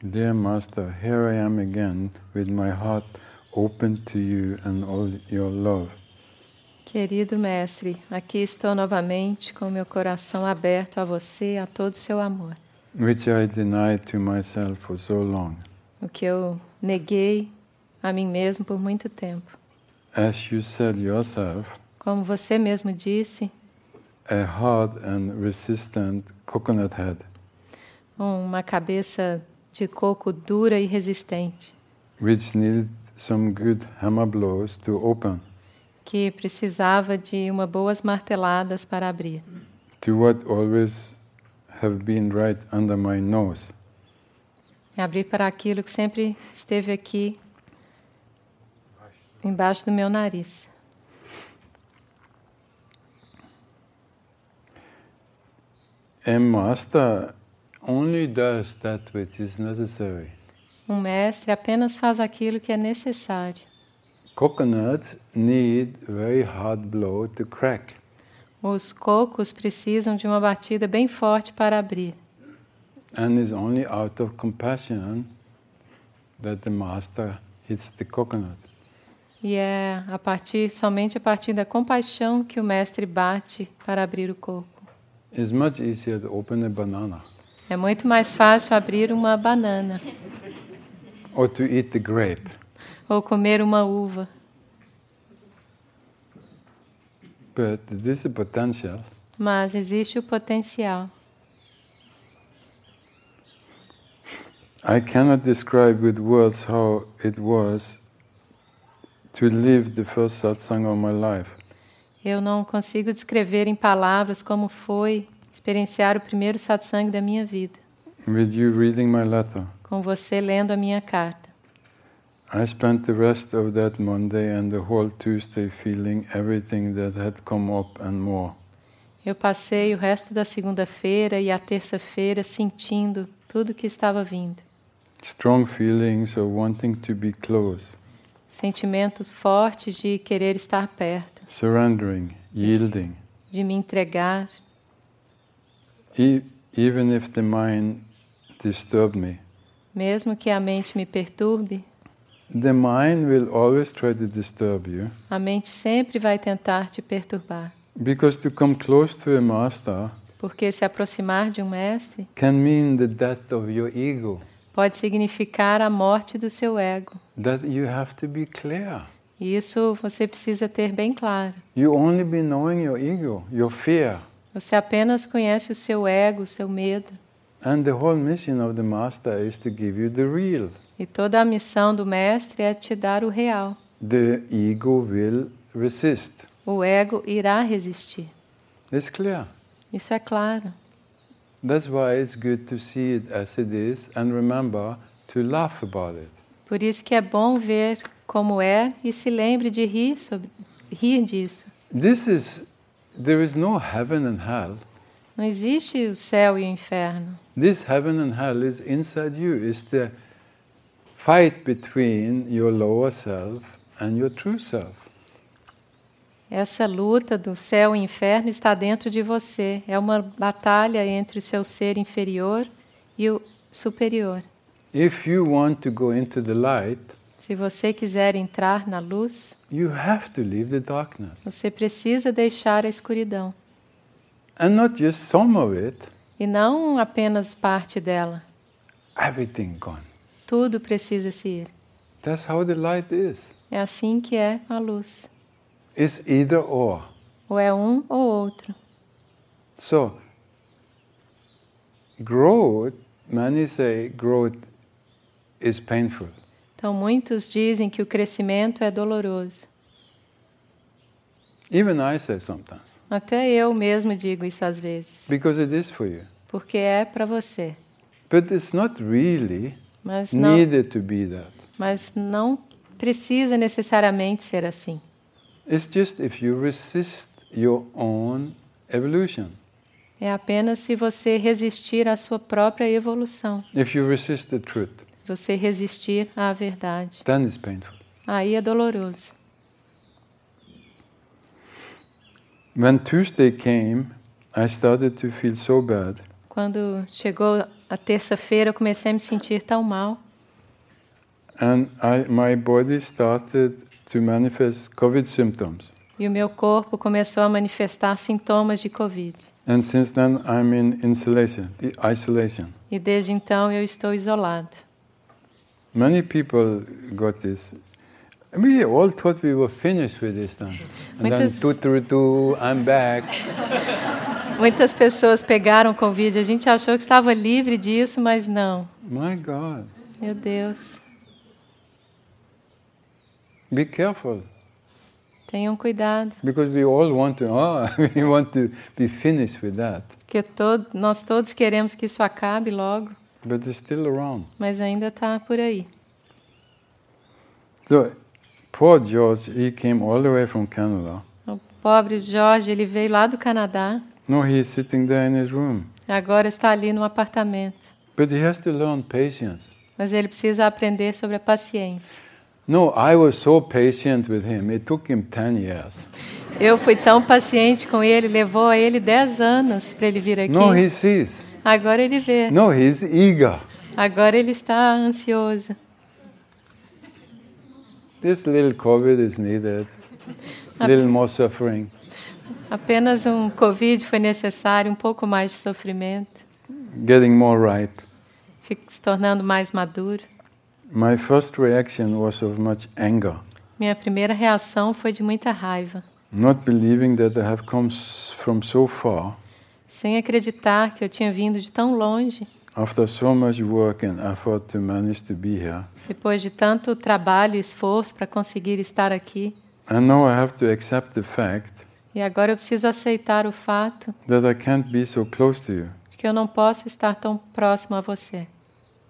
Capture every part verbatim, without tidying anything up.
Dear Master, here I am again with my heart open to you and all your love. Querido Mestre, aqui estou novamente com meu coração aberto a você e a todo seu amor. Which I denied to myself for so long. O que eu neguei a mim mesmo por muito tempo. As you said yourself, como você mesmo disse, a hard and resistant coconut head. Uma cabeça de coco dura e resistente. Which needed some good hammer blows to open. Que precisava de uma boas marteladas para abrir. To what always have been right under my nose. E abrir para aquilo que sempre esteve aqui embaixo do meu nariz. A master only does that which is necessary. Um mestre apenas faz aquilo que é necessário. Coconuts need very hard blow to crack. Os cocos precisam de uma batida bem forte para abrir. And it's only out of compassion that the master hits the coconut. E é a partir, somente a partir da compaixão que o mestre bate para abrir o coco. It's much easier to open a banana. É muito mais fácil abrir uma banana. Or to eat the grape. Ou comer uma uva. But this is potential. Mas existe o potencial. I cannot describe with words how it was to live the first satsang of my life. Eu não consigo descrever em palavras como foi experienciar o primeiro satsang da minha vida. With you reading my letter. Com você lendo a minha carta. I spent the rest of that Monday and the whole Tuesday feeling everything that had come up and more. Eu passei o resto da segunda-feira e a terça-feira sentindo tudo que estava vindo. Strong feelings of wanting to be close. Sentimentos fortes de querer estar perto. Surrendering, yielding. De me entregar. E, even if the mind disturbed me. Mesmo que a mente me perturbe. The mind will always try to disturb you. A mente sempre vai tentar te perturbar. Because to come close to a master. Porque se aproximar de um mestre. Can mean the death of your ego. Pode significar a morte do seu ego. That you have to be clear. Isso você precisa ter bem claro. You only be knowing your ego, your fear. Você apenas conhece o seu ego, o seu medo. And the whole mission of the master is to give you the real. E toda a missão do mestre é te dar o real. The ego will resist. O ego irá resistir. It's clear. Isso é claro. That's why it's good to see it as it is and remember to laugh about it. Por isso que é bom ver como é e se lembre de rir sobre, rir disso. This is there is no heaven and hell. Não existe o céu e o inferno. This heaven and hell is inside you. It's the fight between your lower self and your true self. Essa luta do céu e inferno está dentro de você. É uma batalha entre o seu ser inferior e o superior. If you want to go into the light, se você quiser entrar na luz, you have to leave the darkness. Você precisa deixar a escuridão. And not just some of it, e não apenas parte dela. Everything gone. Tudo precisa se ir. That's how the light is. É assim que é a luz. It's either or. Ou é um ou outro. So, growth, many say growth is painful. Então, muitos dizem que o crescimento é doloroso. Even I say sometimes. Até eu mesmo digo isso às vezes. Because it is for you. Porque é para você. But it's not really mas não, needed to be that. Mas não precisa necessariamente ser assim. It's just if you resist your own evolution. É apenas se você resistir à sua própria evolução. If you resist the truth. Se você resistir à verdade. Then it's painful. Aí é doloroso. When Tuesday came, I started to feel so bad. Quando chegou a terça-feira, eu comecei a me sentir tão mal. And I, my body started to manifest COVID symptoms. E o meu corpo começou a manifestar sintomas de COVID. And since then I'm in isolation. Isolation. E desde então eu estou isolado. Many people got this. We all thought we were finished with this time. And Muitas... then, tuturutu, I'm back. Muitas pessoas pegaram COVID. A gente achou que estava livre disso, mas não. My God. Meu Deus. Be careful. Tenham cuidado. Because we all want to, oh, we want to be finished with that. Que todo, nós todos queremos que isso acabe logo. But it's still around. Mas ainda está por aí. So, poor George, he came all the way from Canada. O pobre George, ele veio lá do Canadá. No, he is sitting there in his room. Agora está ali no apartamento. But he has to learn patience. Mas ele precisa aprender sobre a paciência. No, I was so patient with him. It took him ten years. Eu fui tão paciente com ele, levou a ele dez anos para ele vir aqui. No, he sees. Agora ele vê. No, he's eager. Agora ele está ansioso. This little COVID is needed. A little more suffering. Apenas um COVID foi necessário, um pouco mais de sofrimento. Getting more ripe. Fico se tornando mais maduro. My first reaction was of much anger. Minha primeira reação foi de muita raiva. Not believing that I have come from so far. Sem acreditar que eu tinha vindo de tão longe. After so much work and effort to manage to be here. Depois de tanto trabalho e esforço para conseguir estar aqui. And now I have to accept the fact. E agora eu preciso aceitar o fato. That I can't be so close to you. Que eu não posso estar tão próximo a você.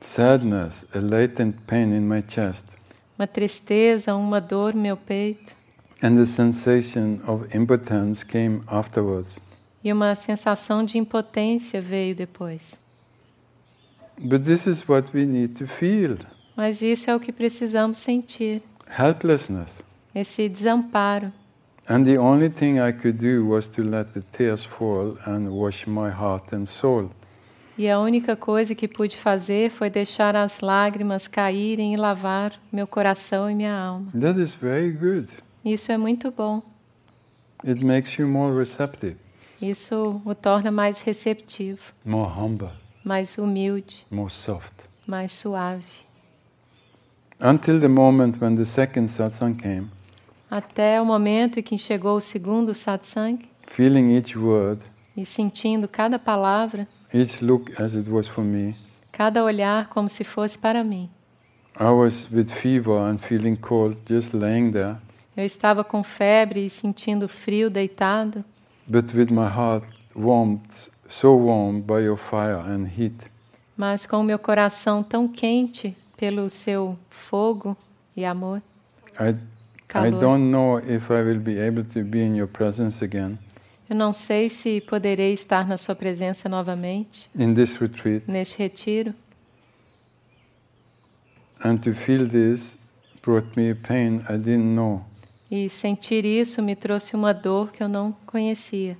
Sadness, a latent pain in my chest. Uma tristeza, uma dor no meu peito. And the sensation of impotence came afterwards. E uma sensação de impotência veio depois. But this is what we need to feel. Mas isso é o que precisamos sentir. Helplessness. Esse desamparo. And the only thing I could do was to let the tears fall and wash my heart and soul. E a única coisa que pude fazer foi deixar as lágrimas caírem e lavar meu coração e minha alma. That is very good. Isso é muito bom. It makes you more receptive. Isso o torna mais receptivo. More humble. Mais humilde. More soft. Mais suave. Until the moment when the second satsang came. Até o momento em que chegou o segundo satsang. Feeling each word. E sentindo cada palavra. Each look as it was for me. Cada olhar como se fosse para mim. I was with fever and feeling cold, just laying there. Eu estava com febre e sentindo frio deitado. But with my heart warmed, so warmed by your fire and heat. Mas com o meu coração tão quente pelo seu fogo e amor. I, I don't know if I will be able to be in your presence again. Eu não sei se poderei estar na sua presença novamente. In this retreat. Neste retiro. And to feel this brought me pain I didn't know. E sentir isso me trouxe uma dor que eu não conhecia.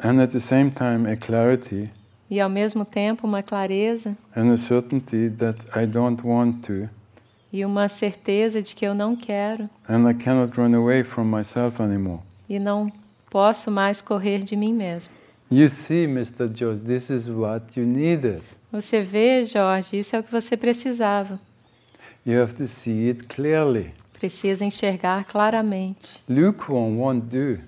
And at the same time a clarity. E ao mesmo tempo uma clareza. And a certainty that I don't want to. E uma certeza de que eu não quero. And I cannot run away from myself anymore. E não posso mais correr de mim mesmo. You see, mister George, this is what you needed. Você vê, Jorge, isso é o que você precisava. You have to see it clearly. Precisa enxergar claramente. Lukewarm won't do.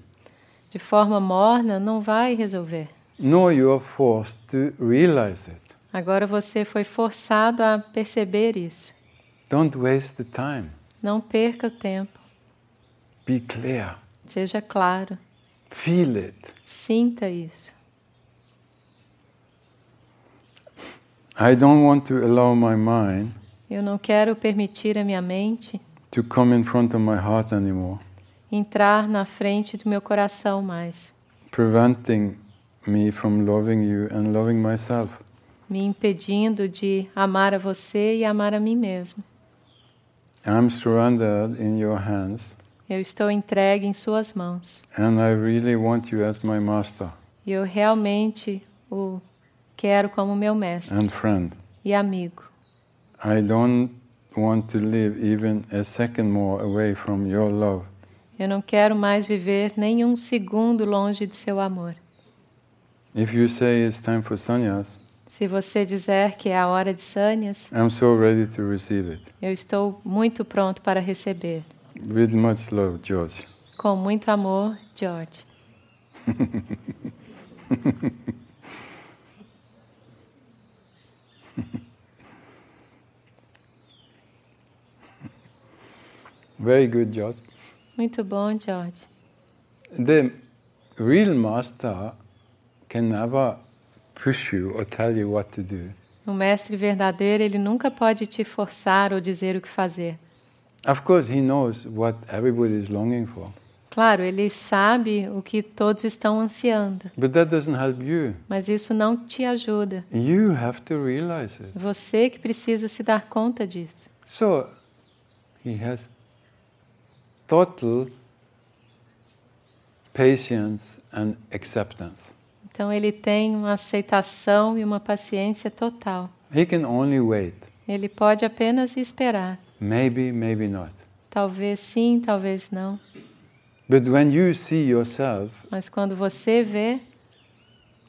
De forma morna não vai resolver. No, you are forced to realize it. Agora você foi forçado a perceber isso. Don't waste the time. Não perca o tempo. Be clear. Seja claro. Feel it. Sinta isso. I don't want to allow my mind. Eu não quero permitir a minha mente. To come in front of my heart anymore. Entrar na frente do meu coração mais. Preventing me from loving you and loving myself. Me impedindo de amar a você e amar a mim mesmo. I'm surrendered in your hands. Eu estou entregue em suas mãos. And I really want you as my master. E eu realmente o Quero como meu mestre and friend. E amigo. I don't want to live even a second more away from your love. Eu não quero mais viver nem um segundo longe de seu amor. If you say it's time for sannyas, se você dizer que é a hora de sannyas, I'm so ready to receive it. Eu estou muito pronto para receber. With much love, George. Com muito amor, George. Very good, George. Muito bom, George. The real master can never push you or tell you what to do. O mestre verdadeiro, ele nunca pode te forçar ou dizer o que fazer. Of course, he knows what everybody is longing for. Claro, ele sabe o que todos estão ansiando. But that doesn't help you. Mas isso não te ajuda. You have to realize it. Você que precisa se dar conta disso. So, he has total patience and acceptance. Então ele tem uma aceitação e uma paciência total. He can only wait. Ele pode apenas esperar. Maybe, maybe not. Talvez sim, talvez não. But when you see yourself, mas quando você vê,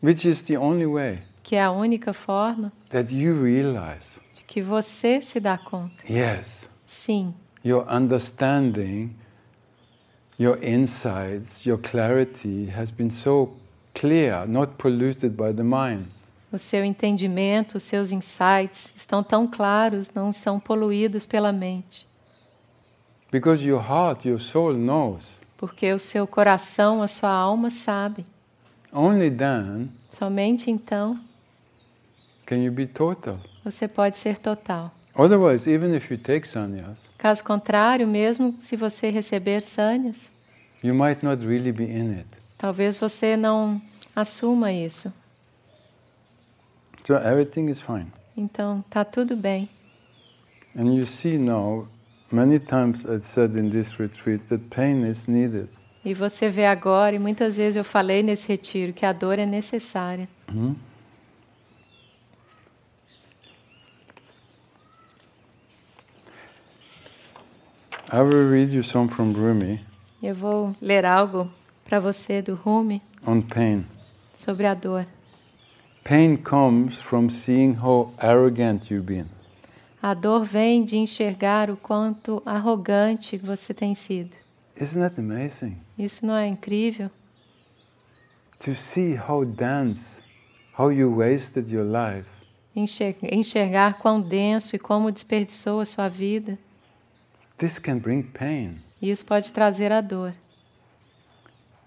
which is the only way, que é a única forma, that you realize, que você se dá conta. Yes. Sim. Your understanding, your insights, your clarity has been so clear, not polluted by the mind. O seu entendimento, os seus insights estão tão claros, não são poluídos pela mente. Because your heart, your soul knows. Porque o seu coração, a sua alma sabe. Only then. Somente então. Can you be total? Você pode ser total. Otherwise, even if you take sannyas, caso contrário, mesmo se você receber sannyas, you might not really be in it. Talvez você não assuma isso. So everything is fine. Então tá tudo bem. And you see now, many times I said in this retreat that pain is needed. E você vê agora, e muitas vezes eu falei nesse retiro que a dor é necessária. Mm-hmm. I will read you some from Rumi. Eu vou ler algo para você do Rumi. On pain. Sobre a dor. Pain comes from seeing how arrogant you've been. A dor vem de enxergar o quanto arrogante você tem sido. Isn't that amazing? Isso não é incrível? To see how dense, how you wasted your life. Enxergar, enxergar quão denso e como desperdiçou a sua vida. This can bring pain. Isso pode trazer a dor.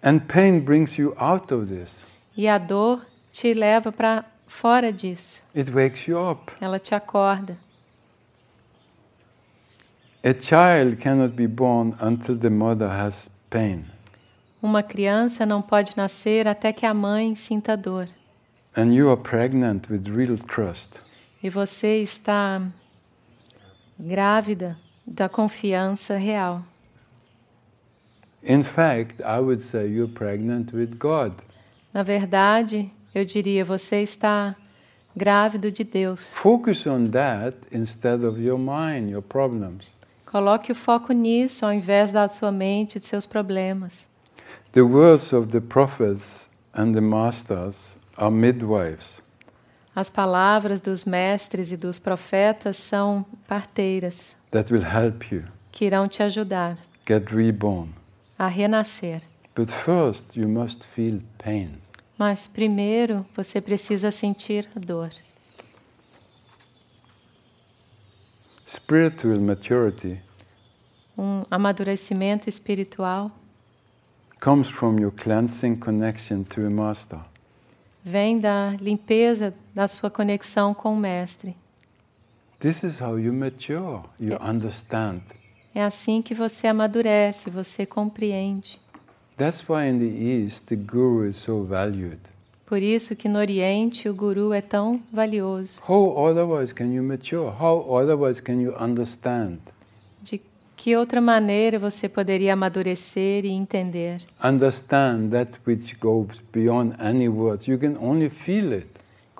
And pain brings you out of this. E a dor te leva para fora disso. It wakes you up. Ela te acorda. A child cannot be born until the mother has pain. Uma criança não pode nascer até que a mãe sinta dor. And you are pregnant with real trust. E você está grávida da confiança real. In fact, I would say you're pregnant with God. Na verdade, eu diria, você está grávido de Deus. Focus on that instead of your mind, your problems. Coloque o foco nisso ao invés da sua mente e de seus problemas. The words of the prophets and the masters are midwives. As palavras dos mestres e dos profetas são parteiras. That will help you. Que irão te ajudar. Get reborn. A renascer. But first you must feel pain. Mas primeiro você precisa sentir dor. Spiritual maturity. Um amadurecimento espiritual. Comes from your cleansing connection to a master. Vem da limpeza da sua conexão com o mestre. This is how you mature, you é. Understand. É assim que você amadurece, você compreende. That's why in the East the guru is so valued. Por isso que no Oriente o guru é tão valioso. How otherwise can you mature? How otherwise can you understand? De que outra maneira você poderia amadurecer e entender? Understand that which goes beyond any words. You can only feel it.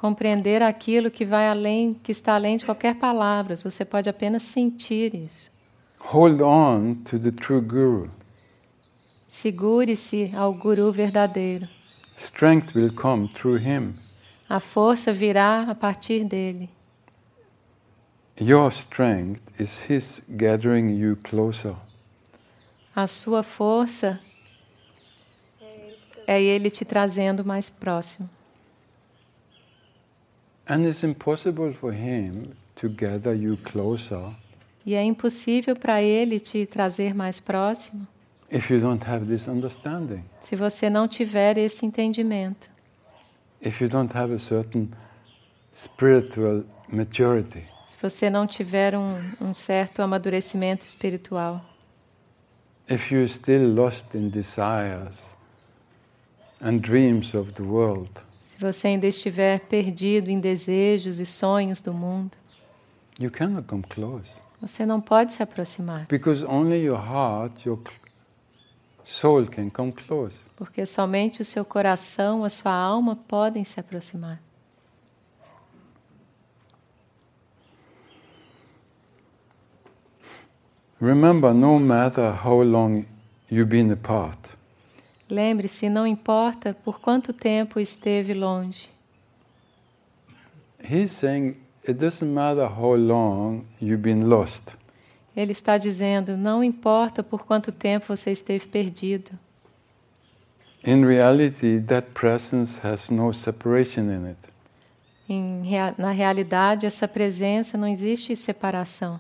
compreender aquilo que vai além, que está além de qualquer palavra. Você pode apenas sentir isso. Hold on to the true guru. Segure-se ao guru verdadeiro. Strength will come through him. A força virá a partir dele. Your strength is his gathering you closer. A sua força é ele te trazendo mais próximo. And it's impossible for him to gather you closer. E é impossível para ele te trazer mais próximo. If you don't have this understanding. Se você não tiver esse entendimento. If you don't have a certain spiritual maturity. Se você não tiver um, um certo amadurecimento espiritual. If you are still lost in desires and dreams of the world. Se você ainda estiver perdido em desejos e sonhos do mundo. You cannot come close. Você não pode se aproximar. Because only your heart, your soul can come close. Porque somente o seu coração, a sua alma podem se aproximar. Remember, no matter how long you've been apart. Lembre-se, não importa por quanto tempo esteve longe. He's saying it doesn't matter how long you've been lost. Ele está dizendo, não importa por quanto tempo você esteve perdido. In reality, that presence has no separation in it. Em rea- na realidade, essa presença não existe separação.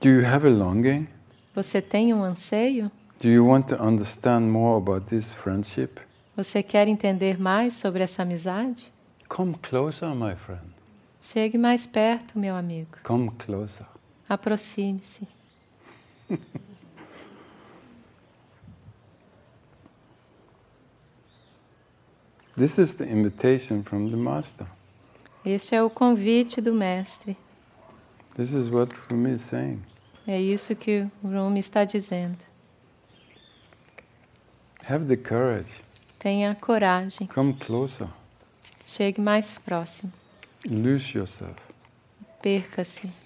Do you have a longing? Você tem um anseio? Do you want to understand more about this friendship? Você quer entender mais sobre essa amizade? Come closer, my friend. Chegue mais perto, meu amigo. Come closer. Aproxime-se. This is the invitation from the master. Este é o convite do mestre. This is what Rumi is saying. É isso que o Rumi está dizendo. Have the courage. Tenha coragem. Come closer. Chegue mais próximo. Lose yourself. Perca-se.